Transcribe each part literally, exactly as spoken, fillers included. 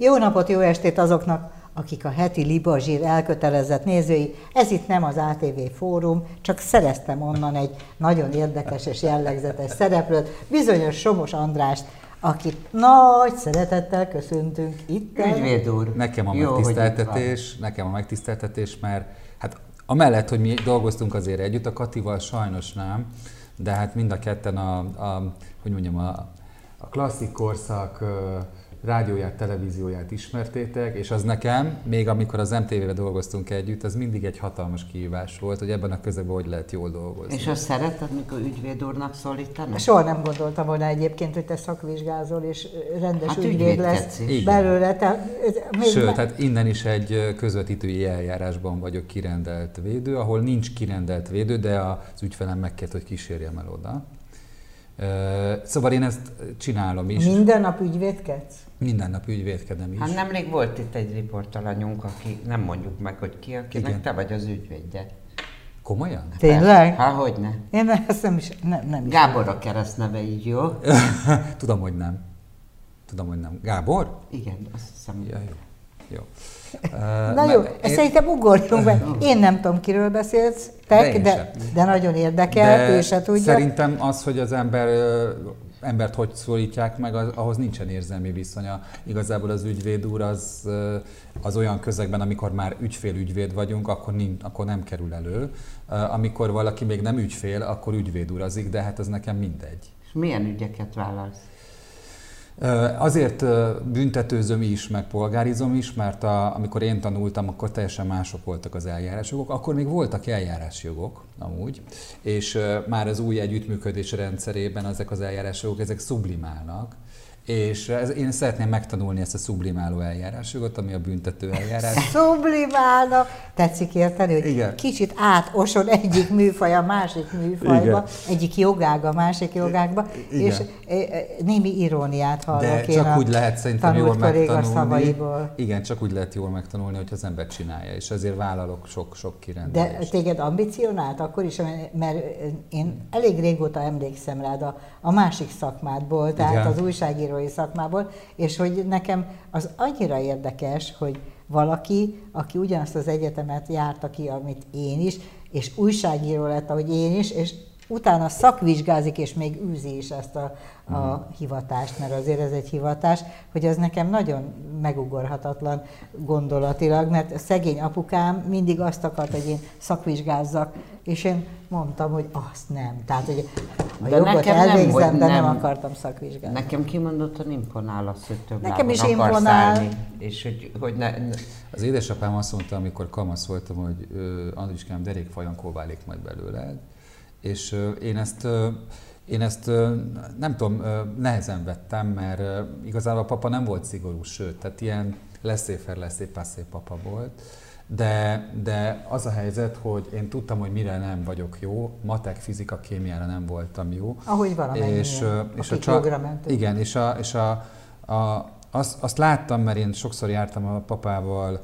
Jó napot, jó estét azoknak, akik a heti Liba Zsír elkötelezett nézői. Ez itt nem az á té vé Fórum, csak szereztem onnan egy nagyon érdekes és jellegzetes szereplőt, bizonyos Somos Andrást, akit nagy szeretettel köszöntünk itt. Ügyvéd úr, nekem a jó, megtiszteltetés, nekem a megtiszteltetés, mert hát amellett, hogy mi dolgoztunk azért együtt, a Katival sajnos nem, de hát mind a ketten a, a hogy mondjam, a, a klasszik korszak rádióját, televízióját ismertétek, és az nekem, még amikor az em té vé-be dolgoztunk együtt, az mindig egy hatalmas kihívás volt, hogy ebben a közegben hogy lehet jól dolgozni. És azt szereted, mikor ügyvéd úrnak szólítanak? Soha nem gondoltam volna egyébként, hogy te szakvizsgázol, és rendes hát ügyvéd lesz belőle. Tehát, sőt, ne... hát innen is egy közvetítői eljárásban vagyok kirendelt védő, ahol nincs kirendelt védő, de az ügyfelem megkért, hogy kísérjem el oda. Szóval én ezt csinálom is. Minden nap ügyvédkedsz? Minden nap ügyvédkedem is. Hát nemrég volt itt egy riportalanyunk, aki nem mondjuk meg, hogy ki, akinek igen, te vagy az ügyvédje. Komolyan? Tényleg? Há, hogyne. Én ezt nem is, nem, nem is. Gábor a keresztneve, így jó? Tudom, hogy nem. Tudom, hogy nem. Gábor? Igen, azt hiszem. Ja, jó. Jó. Na uh, jó, én... szerintem ugorjunk be. Én nem tudom, kiről beszélsz, te, de, de, de nagyon érdekel, ő se tudja. Szerintem az, hogy az ember, embert hogy szólítják meg, az, ahhoz nincsen érzelmi viszonya. Igazából az ügyvéd úr az, az olyan közegben, amikor már ügyfél-ügyvéd vagyunk, akkor, nincs, akkor nem kerül elő. Amikor valaki még nem ügyfél, akkor ügyvéd urazik, de hát ez nekem mindegy. És milyen ügyeket vállalsz? Azért büntetőzöm is, meg polgárizom is, mert a, amikor én tanultam, akkor teljesen mások voltak az eljárásjogok. Akkor még voltak eljárásjogok, amúgy, és már az új együttműködés rendszerében ezek az eljárásjogok, ezek szublimálnak. És ez, én szeretném megtanulni ezt a szublimáló eljárásjogot, ami a büntető eljárás. Szublimálnak! Tetszik érteni, hogy igen, kicsit átoson egyik műfaj a másik műfajba, igen, egyik jogág a másik jogákba, igen, és némi iróniát hallok én csak úgy lehet szerintem jól megtanulni. Igen, csak úgy lehet jól megtanulni, hogy az ember csinálja, és ezért vállalok sok-sok kirendelést. De téged ambicionált akkor is, mert én elég régóta emlékszem rád a, a másik szakmádból, tehát igen, az újságíró szakmából, és hogy nekem az annyira érdekes, hogy valaki, aki ugyanazt az egyetemet járta ki, amit én is, és újságíró lett, ahogy én is, és utána szakvizsgázik, és még űzi is ezt a, a hivatást, mert azért ez egy hivatás, hogy az nekem nagyon megugorhatatlan gondolatilag, mert a szegény apukám mindig azt akart, hogy én szakvizsgázzak, és én mondtam, hogy azt nem. Tehát, hogy a de jogot elvégzem, nem, de nem, nem akartam szakvizsgálni. Nekem kimondottan imponál az, hogy több nekem is imponál. Állni, és hogy, hogy ne, ne. Az édesapám azt mondta, amikor kamasz voltam, hogy Andriskám, derékfajankó válik majd belőled. És én ezt, én ezt nem tudom, nehezen vettem, mert igazából a papa nem volt szigorú, sőt, tehát ilyen laissez-faire, laissez-passer papa volt. De, de az a helyzet, hogy én tudtam, hogy mire nem vagyok jó, matek, fizika, kémiára nem voltam jó. Ahogy valamennyire, és, és a csa- igen, és, a, és a, a, azt, azt láttam, mert én sokszor jártam a papával,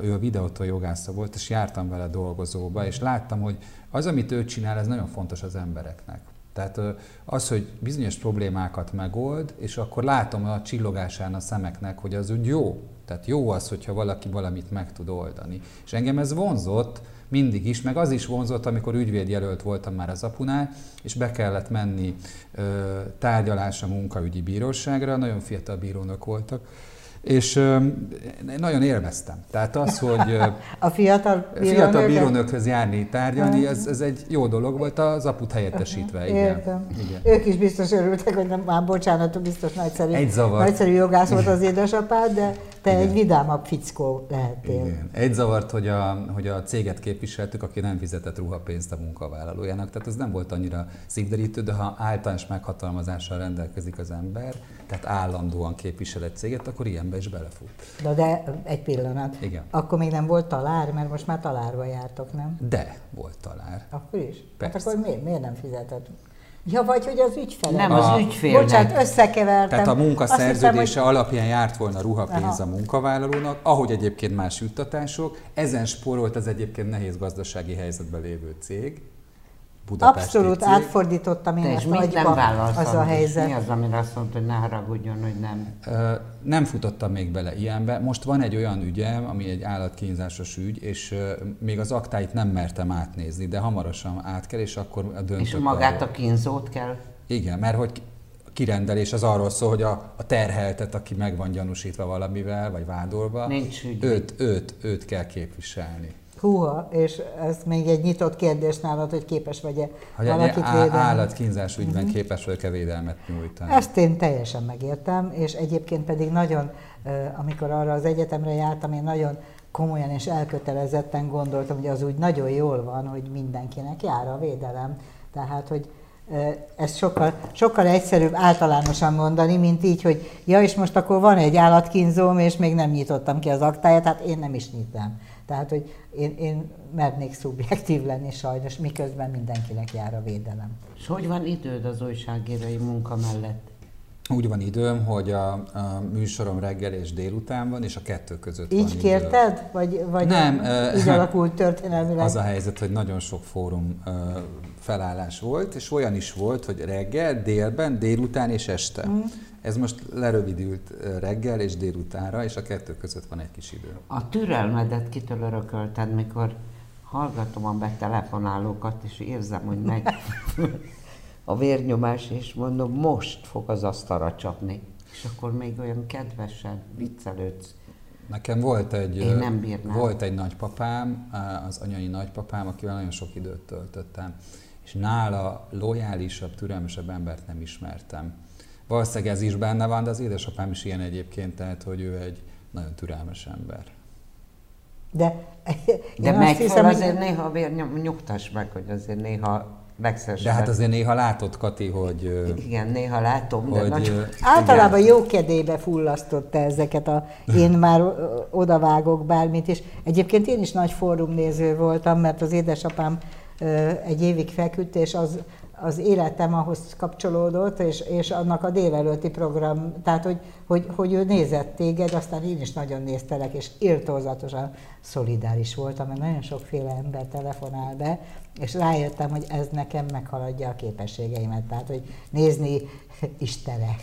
ő a videótól jogásza volt, és jártam vele dolgozóba, és láttam, hogy az, amit ő csinál, ez nagyon fontos az embereknek. Tehát az, hogy bizonyos problémákat megold, és akkor látom a csillogásán a szemeknek, hogy az úgy jó. Tehát jó az, hogyha valaki valamit meg tud oldani. És engem ez vonzott mindig is, meg az is vonzott, amikor ügyvédjelölt voltam már az apunál, és be kellett menni tárgyalásra, munkaügyi bíróságra, nagyon fiatal bírónok voltak, és nagyon élveztem. Tehát az, hogy a fiatal bírónőkhöz bírónök járni, tárgyalni, ez, ez egy jó dolog volt, az aput helyettesítve. Igen. Igen. Ők is biztos örültek, hogy nem, már bocsánat, biztos nagyszerű, egy nagyszerű jogász volt az édesapád, de te igen, egy vidámabb fickó lehettél. Igen. Egy zavart, hogy a, hogy a céget képviseltük, aki nem fizetett ruhapénzt a munkavállalójának, tehát ez nem volt annyira szívderítő, de ha általános meghatalmazással rendelkezik az ember, tehát állandóan képvisel egy céget, akkor ilyenbe is belefut. Na de egy pillanat. Igen. Akkor még nem volt talár, mert most már talárba jártok, nem? De volt talár. Akkor is? Persze. Hát akkor miért, miért nem fizetett? Ja, vagy hogy az ügyfelem. Nem, az ügyfélnek. Bocsánat, összekevertem. Tehát a munkaszerződése hiszem, hogy... alapján járt volna ruhapénz aha, a munkavállalónak, ahogy egyébként más juttatások. Ezen spórolt az egyébként nehéz gazdasági helyzetben lévő cég. Budapesti abszolút cég. Átfordítottam én ezt agyba, az a helyzet. Mi az, amire azt mondta, hogy ne haragudjon, hogy nem? Ö, nem futottam még bele ilyenbe. Most van egy olyan ügyem, ami egy állatkínzásos ügy, és ö, még az aktáit nem mertem átnézni, de hamarosan át kell, és akkor döntök. És magát arról. A kínzót kell? Igen, mert hogy kirendelés az arról szól, hogy a, a terheltet, aki meg van gyanúsítva valamivel, vagy vádolva, nincs ügy. Őt, őt, őt kell képviselni. Húha, és ez még egy nyitott kérdés nálad, hogy képes vagy-e valakit védelmet? Állatkínzás ügyben uh-huh. képes vagyok-e védelmet nyújtani? Ezt én teljesen megértem, és egyébként pedig nagyon, amikor arra az egyetemre jártam, én nagyon komolyan és elkötelezetten gondoltam, hogy az úgy nagyon jól van, hogy mindenkinek jár a védelem. Tehát, hogy ezt sokkal, sokkal egyszerűbb általánosan mondani, mint így, hogy ja, és most akkor van egy állatkínzóm, és még nem nyitottam ki az aktáját, hát én nem is nyitom. Tehát, hogy én, én mernék szubjektív lenni sajnos, miközben mindenkinek jár a védelem. És hogy van időd az újságírói munka mellett? Úgy van időm, hogy a, a műsorom reggel és délután van, és a kettő között így van. Így kérted? Idő. Vagy, vagy nem, így uh, alakult történelmileg? Az a helyzet, hogy nagyon sok fórum uh, felállás volt, és olyan is volt, hogy reggel, délben, délután és este. Mm. Ez most lerövidült reggel és délutánra, és a kettő között van egy kis idő. A türelmedet kitől örökölted, mikor hallgatom a betelefonálókat, és érzem, hogy megy a vérnyomás, és mondom, most fog az asztalra csapni. És akkor még olyan kedvesen viccelődsz. Nekem volt egy, volt egy nagypapám, az anyai nagypapám, akivel nagyon sok időt töltöttem. És nála lojálisabb, türelmesebb embert nem ismertem. Valószínűleg ez is benne van, de az édesapám is ilyen egyébként, tehát hogy ő egy nagyon türelmes ember. De, de meg hiszem, azért én... néha vér, nyugtass meg, hogy azért néha megszerzett. De hát azért néha látod, Kati, hogy... Igen, néha látom, hogy, de nagyon... Általában jó kedélybe fullasztotta ezeket a... Én már odavágok bármit, és egyébként én is nagy fórumnéző voltam, mert az édesapám egy évig feküdt, és az... az életem ahhoz kapcsolódott, és, és annak a délelőtti program, tehát hogy, hogy, hogy ő nézett téged, aztán én is nagyon néztelek, és irtózatosan szolidáris voltam, mert nagyon sokféle ember telefonál be, és rájöttem, hogy ez nekem meghaladja a képességeimet, tehát hogy nézni Istenek,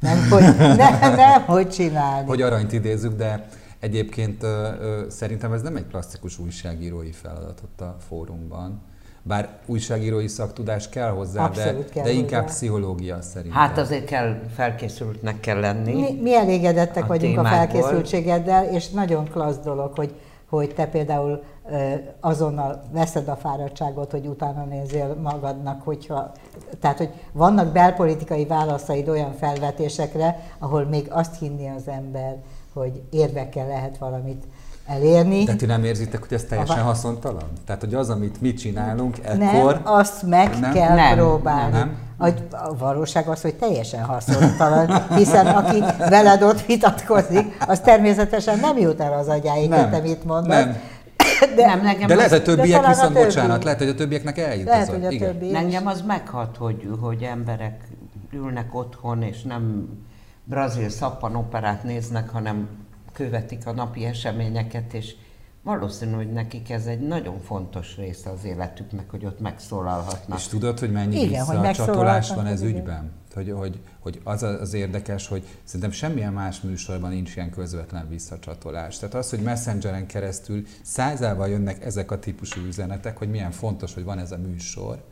nem hogy, nem, nem, hogy csinálni. Hogy aranyt idézzük, de egyébként ö, ö, szerintem ez nem egy klasszikus újságírói feladat ott a fórumban. Bár újságírói szaktudás kell hozzá, de, kell de inkább hozzá. Pszichológia szerintem. Hát azért kell, felkészültnek kell lenni. Mi, mi elégedettek a vagyunk témákból. A felkészültségeddel, és nagyon klassz dolog, hogy, hogy te például azonnal veszed a fáradtságot, hogy utána nézzél magadnak, hogyha... Tehát, hogy vannak belpolitikai válaszaid olyan felvetésekre, ahol még azt hinni az ember, hogy érvekkel lehet valamit elérni. De ti nem érzitek, hogy ez teljesen haszontalan? Tehát, hogy az, amit mi csinálunk ekkor... Nem, azt meg nem, kell nem, próbálni. Nem, nem. A, a valóság az, hogy teljesen haszontalan, hiszen aki veled ott vitatkozik, az természetesen nem jut el az agyáig, nem, hogy te mit mondod. Nem. De, nem, nekem de lehet, hogy a többiek de viszont, a többi. bocsánat, lehet, hogy a többieknek eljut lehet, az hogy a igen. Többi nekem az meghat, hogy, hogy emberek ülnek otthon, és nem brazil szappanoperát néznek, hanem követik a napi eseményeket, és valószínű, hogy nekik ez egy nagyon fontos része az életüknek, hogy ott megszólalhatnak. És tudod, hogy mennyi igen, visszacsatolás van ez ügyben? Hogy, hogy, hogy az az érdekes, hogy szerintem semmilyen más műsorban nincs ilyen közvetlen visszacsatolás. Tehát az, hogy messengeren keresztül százával jönnek ezek a típusú üzenetek, hogy milyen fontos, hogy van ez a műsor.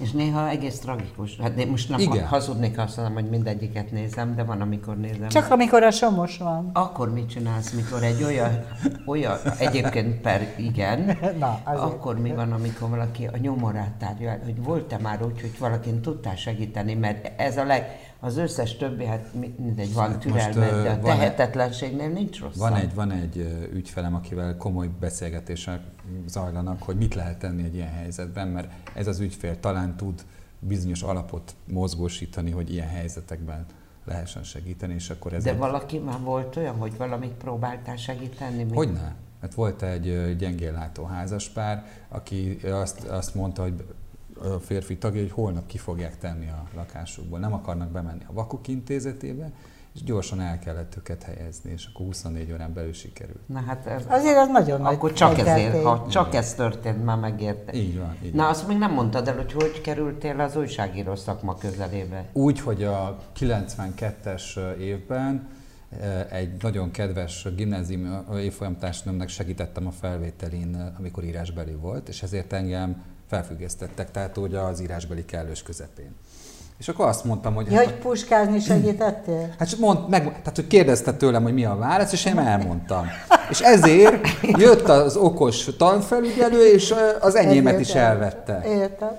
És néha egész tragikus. Hát én most nem igen. hazudnék, azt mondom, hogy mindegyiket nézem, de van, amikor nézem. Csak meg. Amikor a Somos van. Akkor mit csinálsz, mikor egy olyan, olyan egyébként per igen, na, akkor mi van, amikor valaki a nyomorát tárgyal, hogy volt-e már úgy, hogy valakin tudtál segíteni, mert ez a leg... Az összes többi, hát mindegy, van türelmet, de a tehetetlenségnél nincs rossz. Van egy, van egy ügyfelem, akivel komoly beszélgetések zajlanak, hogy mit lehet tenni egy ilyen helyzetben, mert ez az ügyfél talán tud bizonyos alapot mozgósítani, hogy ilyen helyzetekben lehessen segíteni, és akkor ez... De egy... valaki már volt olyan, hogy valamit próbáltál segíteni? Hogyne? Hát volt egy gyengénlátó házaspár, aki azt, azt mondta, hogy... a férfi tagja, hogy holnap ki fogják tenni a lakásukból. Nem akarnak bemenni a vakok intézetébe, és gyorsan el kellett őket helyezni, és akkor huszonnégy órán belül sikerült. Na hát ez, azért az nagyon nagy. Akkor csak ezért, ha csak ez történt, már megérte. Így van. Így Na van. Azt még nem mondtad el, hogy hogy kerültél az újságíró szakma közelébe? Úgy, hogy a kilencvenkettes évben egy nagyon kedves gimnáziumi évfolyamtársnőmnek segítettem a felvételin, amikor írásbeli volt, és ezért engem felfüggesztettek, tehát ugye az írásbeli kellős közepén. És akkor azt mondtam, hogy... Ja, hát, hogy puskázni segítettél? Hát mond, meg, tehát, hogy kérdezte tőlem, hogy mi a válasz, és én elmondtam. És ezért jött az okos tanfelügyelő, és az enyémet is elvette. Értem.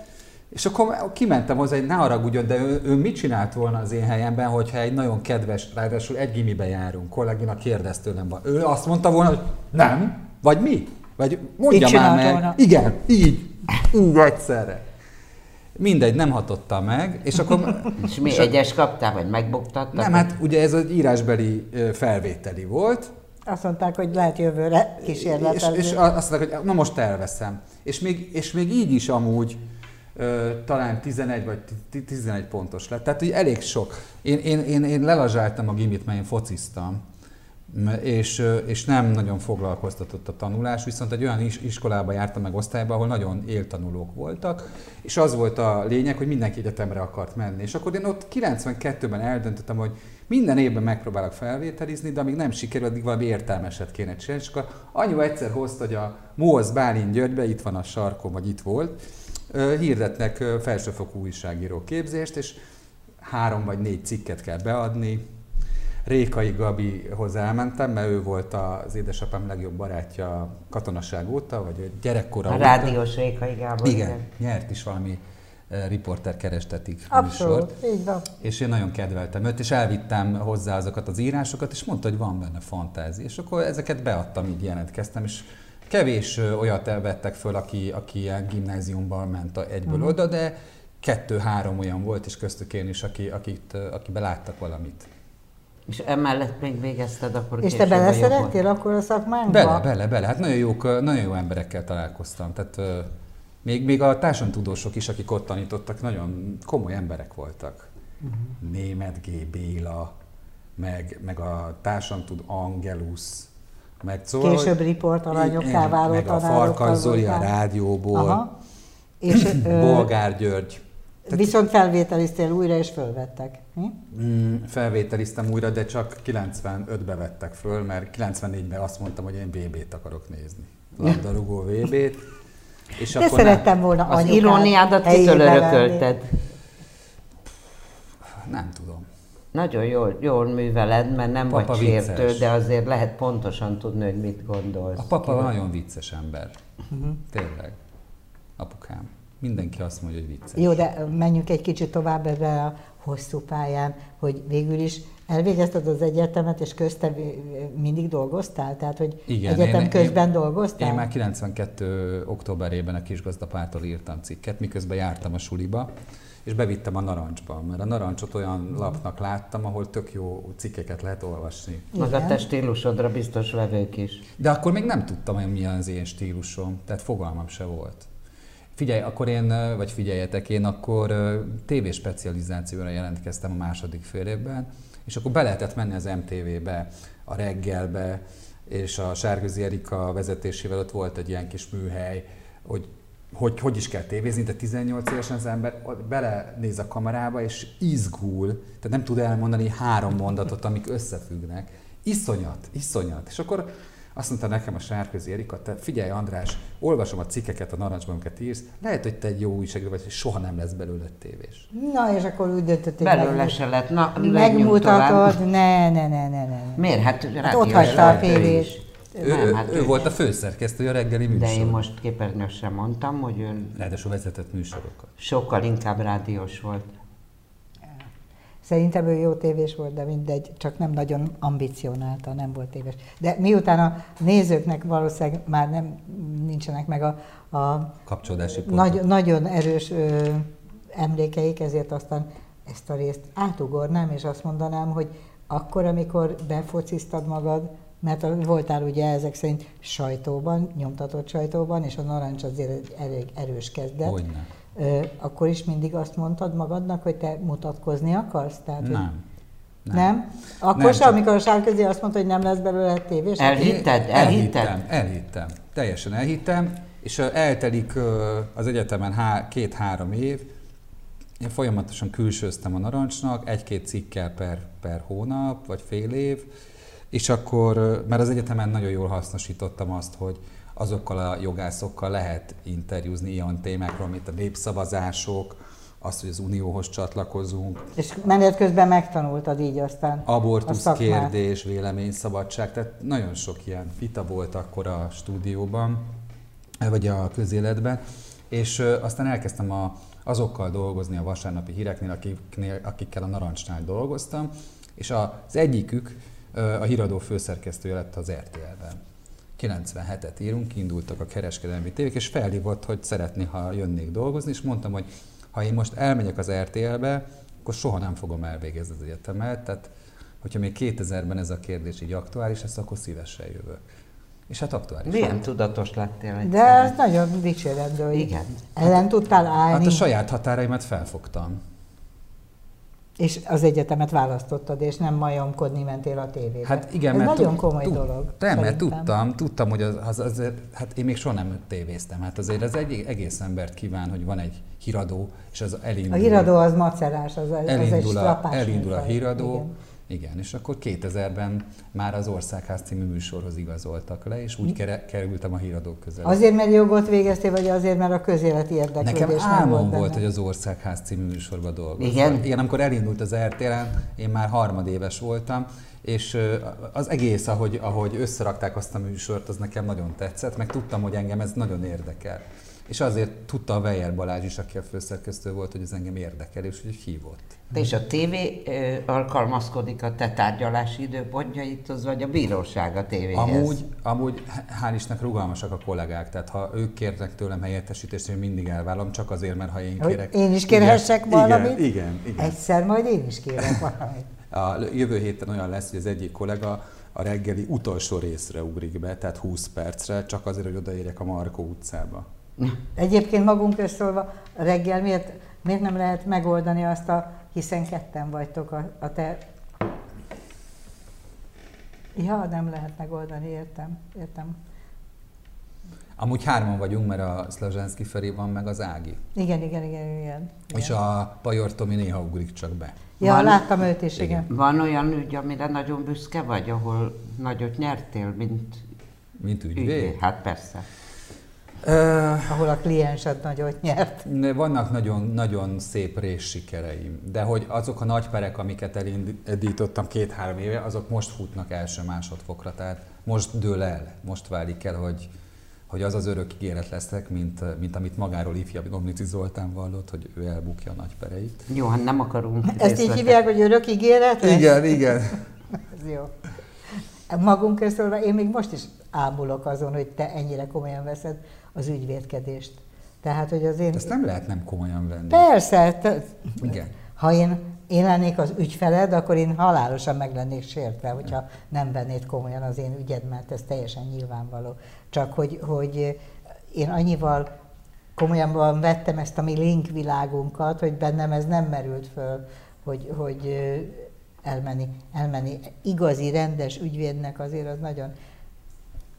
És akkor kimentem hozzá, hogy ne haragudjon, de ő, ő mit csinált volna az én helyemben, hogyha egy nagyon kedves, ráadásul egy gimibe járunk, kollégina kérdez tőlem, ő azt mondta volna, hogy nem, vagy mi? Vagy mondja már meg. Volna. Igen, így, úgy egyszerre. Mindegy, nem hatotta meg, és akkor... És mi, egyes kaptál, vagy megbuktattak? Nem, hát ugye ez az írásbeli felvételi volt. Azt mondták, hogy lehet jövőre kísérletezni. És, és azt mondták, hogy na most elveszem. És még, és még így is amúgy ö, talán tizenegy vagy tizenegy pontos lett. Tehát ugye elég sok. Én, én, én, én lelazsáltam a gimit, mert én fociztam. És, és nem nagyon foglalkoztatott a tanulás, viszont egy olyan iskolába jártam meg osztályba, ahol nagyon éltanulók voltak, és az volt a lényeg, hogy mindenki egyetemre akart menni. És akkor én ott kilencvenkettőben eldöntöttem, hogy minden évben megpróbálok felvételizni, de amíg nem sikerül, addig valami értelmeset kéne csinálni. És akkor annyira egyszer hozta, hogy a Mózes Bálint Györgybe, itt van a sarkon, vagy itt volt, hirdetnek felsőfokú újságíró képzést, és három vagy négy cikket kell beadni. Rékai Gabihoz elmentem, mert ő volt az édesapám legjobb barátja katonaság óta, vagy a gyerekkora óta. A rádiós Rékai Gábor. Igen, igen, nyert is valami riporter kerestetik műsort. Így van. És én nagyon kedveltem őt, és elvittem hozzá azokat az írásokat, és mondta, hogy van benne fantázia. És akkor ezeket beadtam, így jelentkeztem, és kevés olyat elvettek föl, aki, aki ilyen gimnáziumban ment egyből uh-huh. oda, de kettő-három olyan volt, és köztük én is, aki, akit, akiben láttak valamit. És emellett még végezted, akkor... És te beleszerettél akkor a szakmánkba? Bele, bele, bele. Hát nagyon, jók, nagyon jó emberekkel találkoztam. Tehát euh, még, még a társadalomtudósok is, akik ott tanítottak, nagyon komoly emberek voltak. Uh-huh. Németh G. Béla, meg, meg a társadalomtudó Angelus, meg Cólagy... Később riportalanyokká váló tanárok. Meg a Farkas Zoli a rádióból, aha. És, Bolgár György. Tehát viszont felvételiztél újra, és fölvettek. Hm? Felvételiztem újra, de csak kilencvenötbe vettek föl, mert kilencvennégyben azt mondtam, hogy én vé bét akarok nézni. Labdarúgó vé bét. És te akkor szerettem volna az iróniádat kitől örökölted? Nem tudom. Nagyon jól, jól műveled, mert nem papa vagy sértő, vicces. De azért lehet pontosan tudni, hogy mit gondolsz. A papa kíván. Nagyon vicces ember. Uh-huh. Tényleg. Apukám. Mindenki azt mondja, hogy vicces. Jó, de menjünk egy kicsit tovább ebben a hosszú pályán, hogy végül is elvégezted az egyetemet, és közben mindig dolgoztál? Tehát, hogy igen, egyetem én, közben én, dolgoztál? Én már kilencvenkettő októberében a Kisgazdapártól írtam cikket, miközben jártam a suliba, és bevittem a Narancsban, mert a Narancsot olyan lapnak láttam, ahol tök jó cikkeket lehet olvasni. Az a te stílusodra biztos vevők is. De akkor még nem tudtam, hogy mi az én stílusom, tehát fogalmam se volt. Figyelj, akkor én, vagy figyeljetek, én akkor tévéspecializációra jelentkeztem a második fél évben, és akkor be lehetett menni az em té vébe, a reggelbe, és a Sárközi Erika vezetésével ott volt egy ilyen kis műhely, hogy hogy, hogy is kell tévézni, de tizennyolc évesen az ember belenéz a kamerába, és izgul, tehát nem tud elmondani három mondatot, amik összefüggnek. Iszonyat, iszonyat. És akkor azt mondta nekem a Sárközi Erika, te figyelj András, olvasom a cikkeket a Narancsban, amiket írsz, lehet, hogy te egy jó újságíró vagy, és soha nem lesz belőle tévés. Na, és akkor úgy döntötték. Belőle se lett. Na, megmutatod, ne, ne, ne, ne, ne. Miért? Hát, hát ott hagyta a tévés. Ő, nem, hát ő, ő volt a főszerkesztő a reggeli műsor. De én most képernyőn sem mondtam, hogy ön... Ráadásul vezetett műsorokat. Sokkal inkább rádiós volt. Szerintem ő jó tévés volt, de mindegy, csak nem nagyon ambicionálta, nem volt tévés. De miután a nézőknek valószínűleg már nem nincsenek meg a, a kapcsolódási pontok. Nagy, nagyon erős ö, emlékeik, ezért aztán ezt a részt átugornám, és azt mondanám, hogy akkor, amikor befociztad magad, mert voltál ugye ezek szerint sajtóban, nyomtatott sajtóban, és a Narancs azért egy elég erős kezdet. Hogyne. Ö, akkor is mindig azt mondtad magadnak, hogy te mutatkozni akarsz? Tehát, nem. Hogy... Nem. nem? Akkor nem, sem, amikor a Sárközi azt mondta, hogy nem lesz belőle tévés? Elhitted? Elhittem, elhittem, elhittem. Teljesen elhittem, és eltelik az egyetemen két-három év, én folyamatosan külsőztem a Narancsnak, egy-két cikkel per, per hónap, vagy fél év, és akkor, mert az egyetemen nagyon jól hasznosítottam azt, hogy azokkal a jogászokkal lehet interjúzni ilyen témákról, mint a népszavazások, azt, hogy az unióhoz csatlakozunk. És menet közben megtanultad így aztán abortusz a kérdés, véleményszabadság, tehát nagyon sok ilyen vita volt akkor a stúdióban, vagy a közéletben, és aztán elkezdtem a, azokkal dolgozni a vasárnapi híreknél, akiknél, akikkel a Narancsnál dolgoztam, és az egyikük a híradó főszerkesztője lett az er té el-ben. kilencvenhetet írunk, indultak a kereskedelmi tévék, és felhívott, hogy szeretné, ha jönnék dolgozni, és mondtam, hogy ha én most elmegyek az er té el-be, akkor soha nem fogom elvégezni az egyetemet, tehát hogyha még kétezerben ez a kérdés így aktuális lesz, akkor szívesen jövök. És hát aktuális. Milyen tudatos lettél egyszerűen. De ez nagyon dicsérendő. Igen. Ellen tudtál állni. Hát a saját határaimat felfogtam. És az egyetemet választottad, és nem majomkodni mentél a tévébe. Hát igen, mert nagyon komoly dolog. Nem, mert tudtam, tudtam, hogy az, az, az, hát én még soha nem tévéztem. Hát azért az egy egész embert kíván, hogy van egy híradó, és az elindul. A híradó az macerás, az, az egy strapás. Elindul a híradó, igen. igen, és akkor kétezerben már az Országház című műsorhoz igazoltak le, és úgy kere, kerültem a híradók közel. Azért, mert jogot végeztél, vagy azért, mert a közéleti érdeklődés nem volt benne? Nekem álmom volt, hogy az Országház című műsorban dolgoztam. Igen? Igen, amikor elindult az er té el-en, én már harmadéves voltam, és az egész, ahogy, ahogy összerakták azt a műsort, az nekem nagyon tetszett, meg tudtam, hogy engem ez nagyon érdekel. És azért tudta a Weyer Balázs is, aki a főszerkesztő volt, hogy ez engem érdekel, és úgy hívott. De és a tévé ö, alkalmazkodik a te tárgyalási időpontjaithoz, vagy a bíróság a tévéhez? Amúgy, amúgy hál' Istennek rugalmasak a kollégák, tehát ha ők kérnek tőlem helyettesítést, én mindig elvállom, csak azért, mert ha én kérek... Én is kérhessek igen, valamit? Igen, igen, igen. Egyszer majd én is kérek valamit. A jövő héten olyan lesz, hogy az egyik kollega a reggeli utolsó részre ugrik be, tehát húsz percre, csak azért, hogy odaérjek a Markó utcába. Egyébként magunk közszólva reggel miért, miért nem lehet megoldani azt a, hiszen ketten vagytok a, a te... Ja, nem lehet megoldani, értem, értem. Amúgy hárman vagyunk, mert a Szlazsánszki Feri van, meg az Ági. Igen, igen, igen, igen. És igen. A Pajor Tomi néha ugrik csak be. Ja, van, láttam őt is, igen. igen. Van olyan ügy, amire nagyon büszke vagy, ahol nagyot nyertél, mint... Mint ügyvéd? ügyvéd. Hát persze. Uh, ahol a kliensed nagyot nyert. Vannak nagyon, nagyon szép réssikereim, de hogy azok a nagy perek, amiket elindítottam két-három éve, azok most futnak első-másodfokra, tehát most dől el, most válik el, hogy, hogy az az örök ígéret leszek, mint, mint amit magáról ifjabb Omnici Zoltán vallott, hogy ő elbukja a nagy pereit. Jó, hát nem akarunk. Ezt így hívják, hogy örök ígéret? Igen, igen. Ez jó. Magunk közszólva, én még most is ámulok azon, hogy te ennyire komolyan veszed az ügyvédkedést. Tehát, hogy az én... Ezt nem lehet nem komolyan venni. Persze. Te... Igen. Ha én, én lennék az ügyfeled, akkor én halálosan meg lennék sértve, hogyha nem vennéd komolyan az én ügyed, mert ez teljesen nyilvánvaló. Csak hogy, hogy én annyival komolyan vettem ezt a mi link világunkat, hogy bennem ez nem merült föl, hogy... hogy Elmenni, elmenni igazi, rendes ügyvédnek azért az nagyon...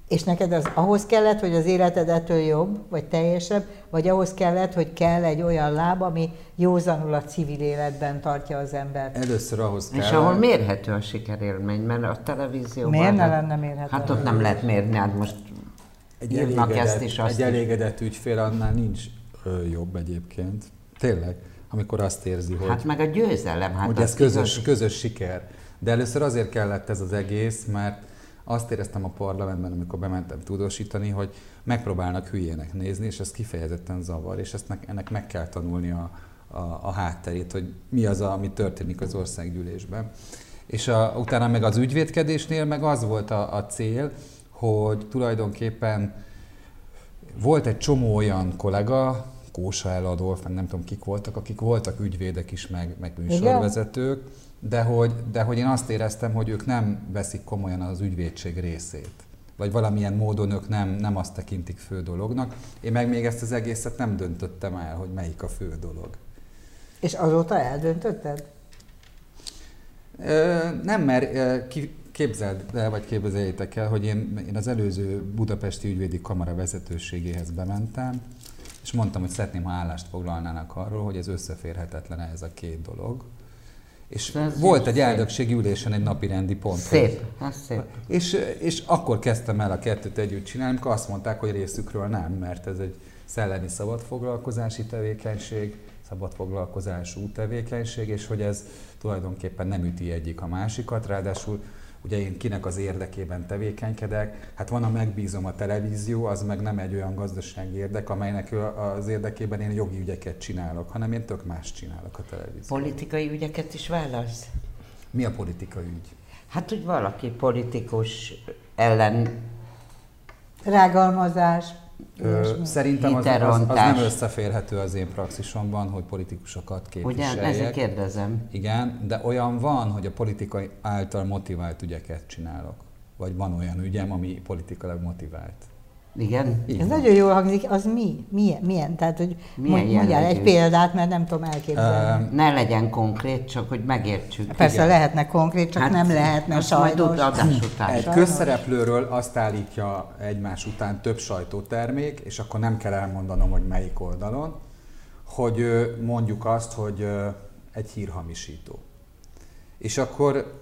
És neked az ahhoz kellett, hogy az életed ettől jobb, vagy teljesebb, vagy ahhoz kellett, hogy kell egy olyan láb, ami józanul a civil életben tartja az embert. Először ahhoz kell... És ahol mérhető a sikerélmény, mert a televízióban... Miért ne lenne mérhető? Hát ott nem lehet mérni, hát most egy írnak ezt is azt. Egy elégedett ügyfél annál nincs jobb egyébként. Tényleg. Amikor azt érzi, hogy... Hát meg a győzelem. Hát hogy ez közös, közös siker. De először azért kellett ez az egész, mert azt éreztem a parlamentben, amikor bementem tudósítani, hogy megpróbálnak hülyének nézni, és ez kifejezetten zavar, és ezt ennek meg kell tanulni a, a, a hátterét, hogy mi az, ami történik az országgyűlésben. És a, utána meg az ügyvédkedésnél meg az volt a, a cél, hogy tulajdonképpen volt egy csomó olyan kollega, Kósa L. Adolf, nem tudom kik voltak, akik voltak ügyvédek is, meg, meg műsorvezetők, de hogy, de hogy én azt éreztem, hogy ők nem veszik komolyan az ügyvédség részét. Vagy valamilyen módon ők nem, nem azt tekintik fő dolognak. Én meg még ezt az egészet nem döntöttem el, hogy melyik a fő dolog. És azóta eldöntötted? Nem, mert képzeld el, vagy képzeljétek el, hogy én, én az előző budapesti ügyvédi kamara vezetőségéhez bementem, és mondtam, hogy szeretném, ha állást foglalnának arról, hogy ez összeférhetetlen ez a két dolog. És volt egy elnökségi ülésen egy napirendi pont. Szép, az szép. És, és akkor kezdtem el a kettőt együtt csinálni, amikor azt mondták, hogy részükről nem, mert ez egy szellemi szabadfoglalkozási tevékenység, szabadfoglalkozású tevékenység, és hogy ez tulajdonképpen nem üti egyik a másikat, ráadásul ugye én kinek az érdekében tevékenykedek, hát van, ha megbízom a televízió, az meg nem egy olyan gazdasági érdek, amelynek az érdekében én jogi ügyeket csinálok, hanem én tök más csinálok a televízió. Politikai ügyeket is válasz? Mi a politikai ügy? Hát, hogy valaki politikus ellen rágalmazás, Ö, szerintem az, az, az nem összeférhető az én praxisomban, hogy politikusokat képviseljek. Ugyan, ezért kérdezem. Igen, de olyan van, hogy a politikai által motivált ügyeket csinálok. Vagy van olyan ügyem, ami politikailag motivált. Igen? Így ez van. Nagyon jól hangzik. Az mi? Milyen? Milyen? Tehát, hogy milyen mondjál egy példát, mert nem tudom elképzelni. Ö, ne legyen konkrét, csak hogy megértsük. Persze igen. Lehetne konkrét, csak hát nem lehetne sajnos. Egy közszereplőről azt állítja egymás után több sajtótermék, és akkor nem kell elmondanom, hogy melyik oldalon, hogy mondjuk azt, hogy egy hírhamisító. És akkor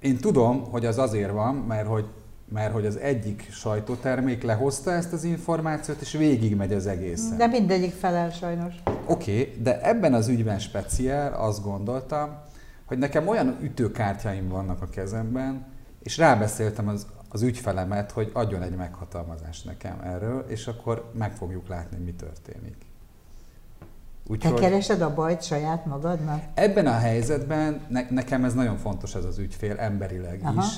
én tudom, hogy az azért van, mert hogy mert hogy az egyik sajtótermék lehozta ezt az információt, és végigmegy az egészen. De mindegyik felel sajnos. Oké, okay, de ebben az ügyben speciál azt gondoltam, hogy nekem olyan ütőkártyáim vannak a kezemben, és rábeszéltem az, az ügyfelemet, hogy adjon egy meghatalmazást nekem erről, és akkor meg fogjuk látni, mi történik. Úgy, Te keresed a bajt saját magadnak? Ebben a helyzetben ne, nekem ez nagyon fontos, ez az ügyfél, emberileg Aha. is.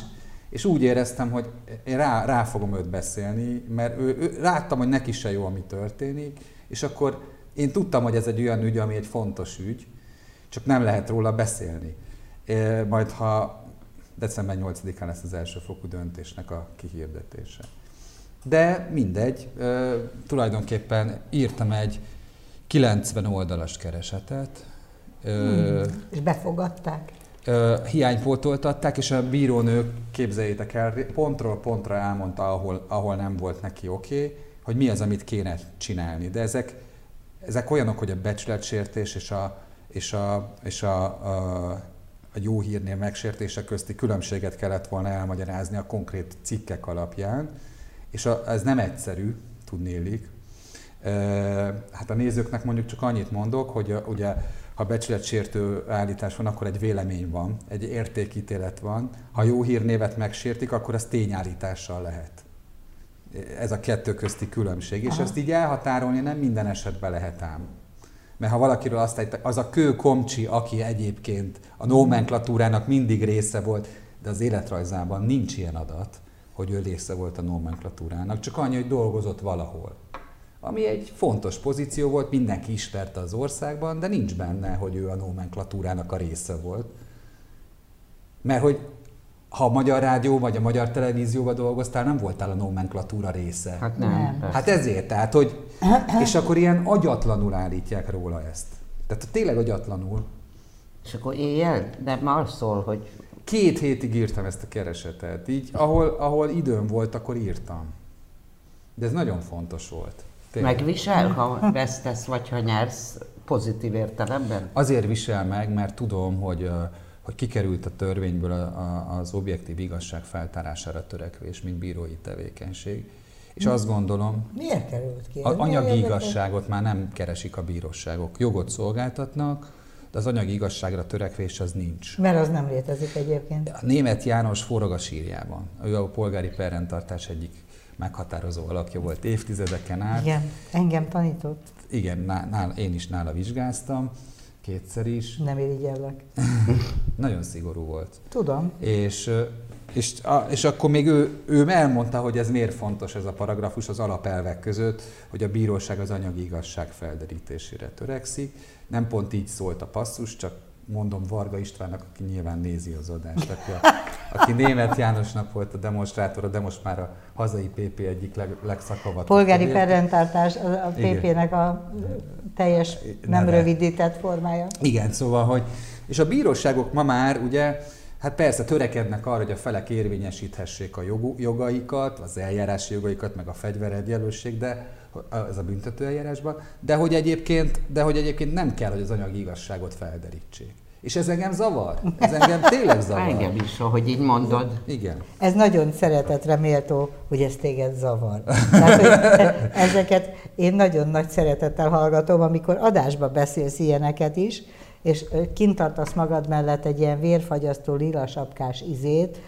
És úgy éreztem, hogy én rá, rá fogom őt beszélni, mert ő, ő, láttam, hogy neki se jó, ami történik, és akkor én tudtam, hogy ez egy olyan ügy, ami egy fontos ügy, csak nem lehet róla beszélni. É, majd ha december nyolcadikán lesz az elsőfokú döntésnek a kihirdetése. De mindegy, ö, tulajdonképpen írtam egy kilencven oldalas keresetet. Ö, mm, és befogadták? Uh, hiánypótoltatták, és a bírónő, képzeljétek el, pontról pontra elmondta, ahol, ahol nem volt neki oké, okay, hogy mi az, amit kéne csinálni. De ezek, ezek olyanok, hogy a becsületsértés és a, és a, és a, a, a jó hírnév megsértése közti különbséget kellett volna elmagyarázni a konkrét cikkek alapján, és a, ez nem egyszerű, tudnélik. Uh, hát a nézőknek mondjuk csak annyit mondok, hogy a, ugye ha becsületsértő állítás van, akkor egy vélemény van, egy értékítélet van. Ha jó hírnévet megsértik, akkor az tényállítással lehet. Ez a kettő közti különbség. Aha. És ezt így elhatárolni nem minden esetben lehet ám. Mert ha valakiről azt állít, az a kő komcsi, aki egyébként a nomenklatúrának mindig része volt, de az életrajzában nincs ilyen adat, hogy ő része volt a nomenklatúrának, csak annyi, hogy dolgozott valahol. Ami egy fontos pozíció volt, mindenki ismerte az országban, de nincs benne, hogy ő a nomenklatúrának a része volt. Mert hogy ha a Magyar Rádió vagy a Magyar Televízióban dolgoztál, nem voltál a nomenklatúra része. Hát nem. Hát persze. Ezért, tehát hogy... És akkor ilyen agyatlanul állítják róla ezt. Tehát tényleg agyatlanul. És akkor éjjel, de már szól, hogy... Két hétig írtam ezt a keresetet. Így, ahol, ahol időm volt, akkor írtam. De ez nagyon fontos volt. Tényleg. Megvisel, ha vesztesz vagy ha nyersz pozitív értelemben? Azért visel meg, mert tudom, hogy, hogy kikerült a törvényből az objektív igazság feltárására törekvés, mint bírói tevékenység. És azt gondolom, miért került ki? Az anyagi igazságot már nem keresik a bíróságok. Jogot szolgáltatnak, de az anyagi igazságra törekvés az nincs. Mert az nem létezik egyébként. A Németh János forog a sírjában. Ő a polgári perrendtartás egyik meghatározó alakja volt évtizedeken át. Igen, engem tanított. Igen, nála, én is nála vizsgáztam, kétszer is. Nem irigyellek. Nagyon szigorú volt. Tudom. És, és, és akkor még ő, ő elmondta, hogy ez miért fontos ez a paragrafus az alapelvek között, hogy a bíróság az anyagi igazság felderítésére törekszik. Nem pont így szólt a passzus, csak mondom Varga Istvánnak, aki nyilván nézi az adást, aki, a, aki Németh Jánosnak volt a demonstrátora, de most már a hazai pé pé egyik leg, legszakavatott. Polgári perrendtartás a pé pének a teljes, nem rövidített formája. Igen, szóval, hogy... És a bíróságok ma már ugye Hát persze, törekednek arra, hogy a felek érvényesíthessék a jogaikat, az eljárási jogaikat, meg a fegyveregyelősség, de ez a büntető eljárásban, de hogy, egyébként, de hogy egyébként nem kell, hogy az anyagi igazságot felderítsék. És ez engem zavar? Ez engem tényleg zavar? Engem is, ahogy így mondod. Igen. Ez nagyon szeretetre méltó, hogy ez téged zavar. Tehát, ezeket én nagyon nagy szeretettel hallgatom, amikor adásba beszélsz ilyeneket is, és kint tartasz magad mellett egy ilyen vérfagyasztó lilasapkás izét,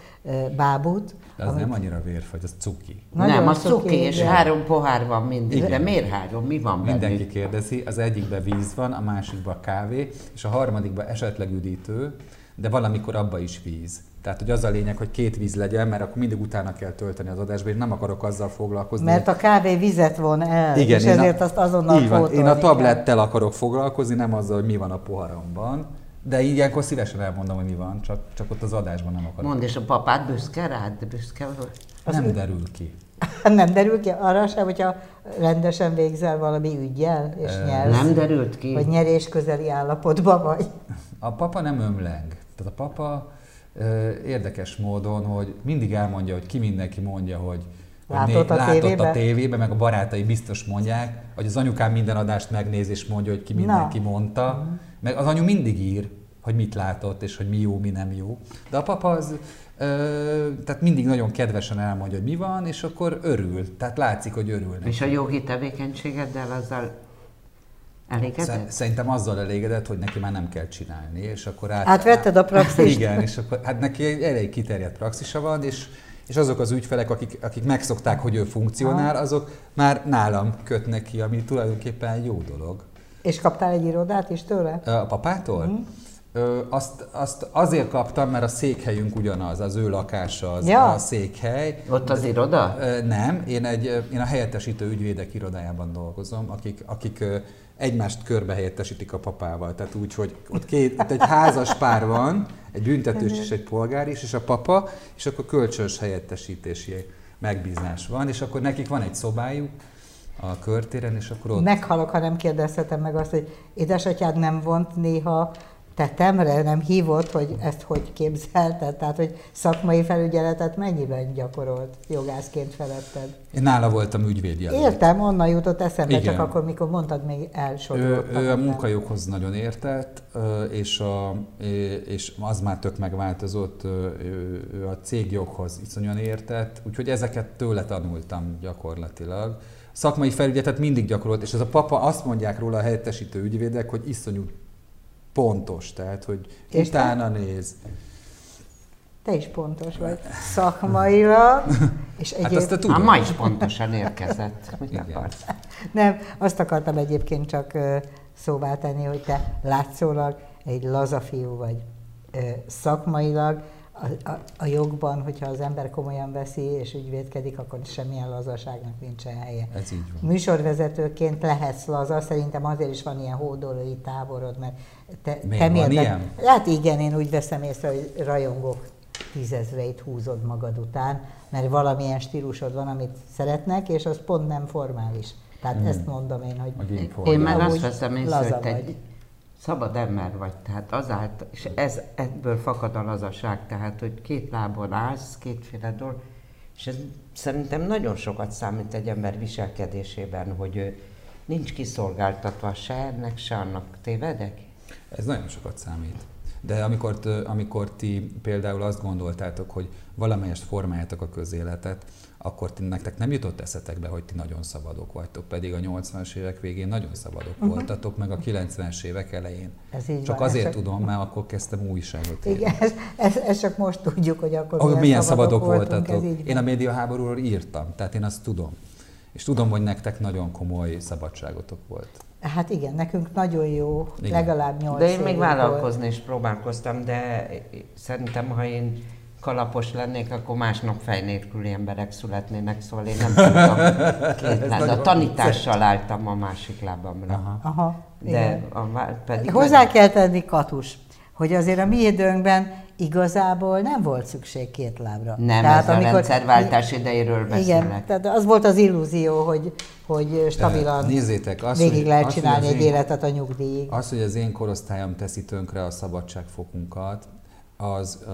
bábút. De az amit... nem annyira vérfagy, az cuki. Nagyon nem, az cuki, cuki és de... három pohár van mindig. Igen. De miért három? Mi van benne? Mindenki kérdezi, az egyikben víz van, a másikban kávé, és a harmadikban esetleg üdítő, de valamikor abban is víz. Tehát, hogy az a lényeg, hogy két víz legyen, mert akkor mindig utána kell tölteni az adásba, és nem akarok azzal foglalkozni. Mert a kávé vizet von el, igen, és ezért a... azt azonnal pótolni. Én a tablettel akarok foglalkozni, nem azzal, hogy mi van a poharamban. De ilyenkor szívesen elmondom, hogy mi van, csak, csak ott az adásban nem akarok. Mondd, és a papád büszke rád? Büszke, hogy... Nem derül ki. Nem derül ki? Arra sem, hogyha rendesen végzel valami üggyel, és e... nyelsz? Nem derült ki. Vagy nyerés közeli állapotban vagy? A papa nem ömleng. Tehát a papa ö, érdekes módon, hogy mindig elmondja, hogy ki mindenki mondja, hogy látott a, látott a tévében, meg a barátai biztos mondják, hogy az anyukám minden adást megnéz és mondja, hogy ki mindenki Na. mondta. Uh-huh. Meg az anyu mindig ír, hogy mit látott, és hogy mi jó, mi nem jó. De a papa az, ö, tehát mindig nagyon kedvesen elmondja, hogy mi van, és akkor örül. Tehát látszik, hogy örül. És a jogi tevékenységeddel azzal elégedett? Szerintem azzal elégedett, hogy neki már nem kell csinálni, és akkor át... Átvetted a praxist? Igen, és akkor hát neki elég kiterjedt praxisa van, és és azok az ügyfelek, akik, akik megszokták, hogy ő funkcionál, azok már nálam kötnek ki, ami tulajdonképpen egy jó dolog. És kaptál egy irodát is tőle? A papától? Mm. Ö, azt, azt azért kaptam, mert a székhelyünk ugyanaz, az ő lakása az ja. a székhely. Ott az iroda? Ö, nem, én, egy, én a helyettesítő ügyvédek irodájában dolgozom, akik, akik egymást körbe helyettesítik a papával. Tehát úgy, hogy ott, két, ott egy házas pár van, egy büntetős és egy polgár is, és a papa, és akkor kölcsönös helyettesítési megbízás van, és akkor nekik van egy szobájuk a körtéren, és akkor ott... Meghalok, ha nem kérdezhetem meg azt, hogy édesatyád nem vont néha tetemre, nem hívott, hogy ezt hogy képzelted? Tehát, hogy szakmai felügyeletet mennyiben gyakorolt jogászként feletted? Én nála voltam ügyvédjelölt. Értem, onnan jutott eszembe, igen. Csak akkor, mikor mondtad, még elsoroltam. Ő, ő a munkajoghoz nagyon értett, és, a, és az már tök megváltozott, ő a cégjoghoz iszonyan értett, úgyhogy ezeket tőle tanultam gyakorlatilag. Szakmai felügyeletet mindig gyakorolt, és ez a papa, azt mondják róla a helyettesítő ügyvédek, hogy iszonyú pontos, tehát, hogy és utána te? néz. Te is pontos vagy szakmaira, és egyébként... Hát ma is pontosan érkezett. Mit akarsz? Nem, azt akartam egyébként csak szóvá tenni, hogy te látszólag egy laza fiú vagy szakmailag. A, a, a jogban, hogyha az ember komolyan veszi és ügyvédkedik, akkor semmilyen lazaságnak nincsen helye. Ez így van. Műsorvezetőként lehetsz laza, szerintem azért is van ilyen hódolói táborod, mert te, te miért? Hát igen, én úgy veszem észre, hogy rajongók tízezreit húzod magad után, mert valamilyen stílusod van, amit szeretnek, és az pont nem formális. Tehát hmm. ezt mondom én, hogy én már azt veszem észre, hogy szabad ember vagy, tehát azáltal, és ez, ebből fakad a lazaság, tehát, hogy két lábon állsz, kétféle dolog, és ez szerintem nagyon sokat számít egy ember viselkedésében, hogy ő nincs kiszolgáltatva se ennek, se annak. Tévedek? Ez nagyon sokat számít. De amikor, amikor ti például azt gondoltátok, hogy valamelyest formáljátok a közéletet, akkor ti, nektek nem jutott eszetekbe, hogy ti nagyon szabadok vagytok, pedig a nyolcvanas évek végén nagyon szabadok uh-huh. voltatok, meg a kilencvenes évek elején. Csak van, azért tudom, csak... mert akkor kezdtem újságot írni. Igen, ezt ez, ez csak most tudjuk, hogy akkor milyen, milyen szabadok, szabadok voltatok. voltatok. Én a médiaháborúról írtam, tehát én azt tudom. És tudom, hogy nektek nagyon komoly szabadságotok volt. Hát igen, nekünk nagyon jó, igen. Legalább nyolc De én még vállalkozni volt. Is próbálkoztam, de szerintem, ha én kalapos lennék, akkor másnap fej nélküli emberek születnének, szóval én nem tudtam két láb. A tanítással álltam a másik lábamra. Aha. Aha, de a, pedig hozzá vagy... kell tenni, Katus, hogy azért a mi időnkben igazából nem volt szükség két lábra. Nem, tehát ez amikor... a rendszerváltás idejéről beszélek. Igen, tehát az volt az illúzió, hogy, hogy stabilan nézzétek, azt, végig hogy, lehet azt, csinálni egy én, életet a nyugdíjig. Az, hogy az én korosztályom teszi tönkre a szabadságfokunkat, az uh,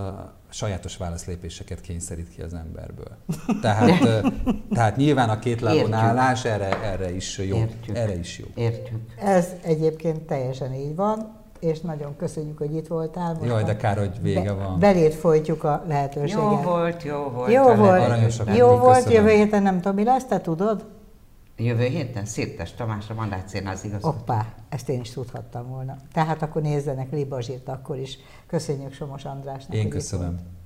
sajátos válaszlépéseket kényszerít ki az emberből. Tehát, uh, tehát nyilván a két lábon állás erre, erre is jó. Értjük. Erre is jó. Értjük. Ez egyébként teljesen így van, és nagyon köszönjük, hogy itt voltál. Most jaj, de kár, hogy vége van. Beléd folytjuk a lehetőséget. Jó volt, jó volt. Jó volt, jó volt. Jövő héten nem tudom, mi lesz, te tudod? Jövő héten Szirtes Tamás a Mandácén az igaz. Hoppá, ezt én is tudhattam volna. Tehát akkor nézzenek Liba Zsírt akkor is. Köszönjük Somos Andrásnak. Én köszönöm.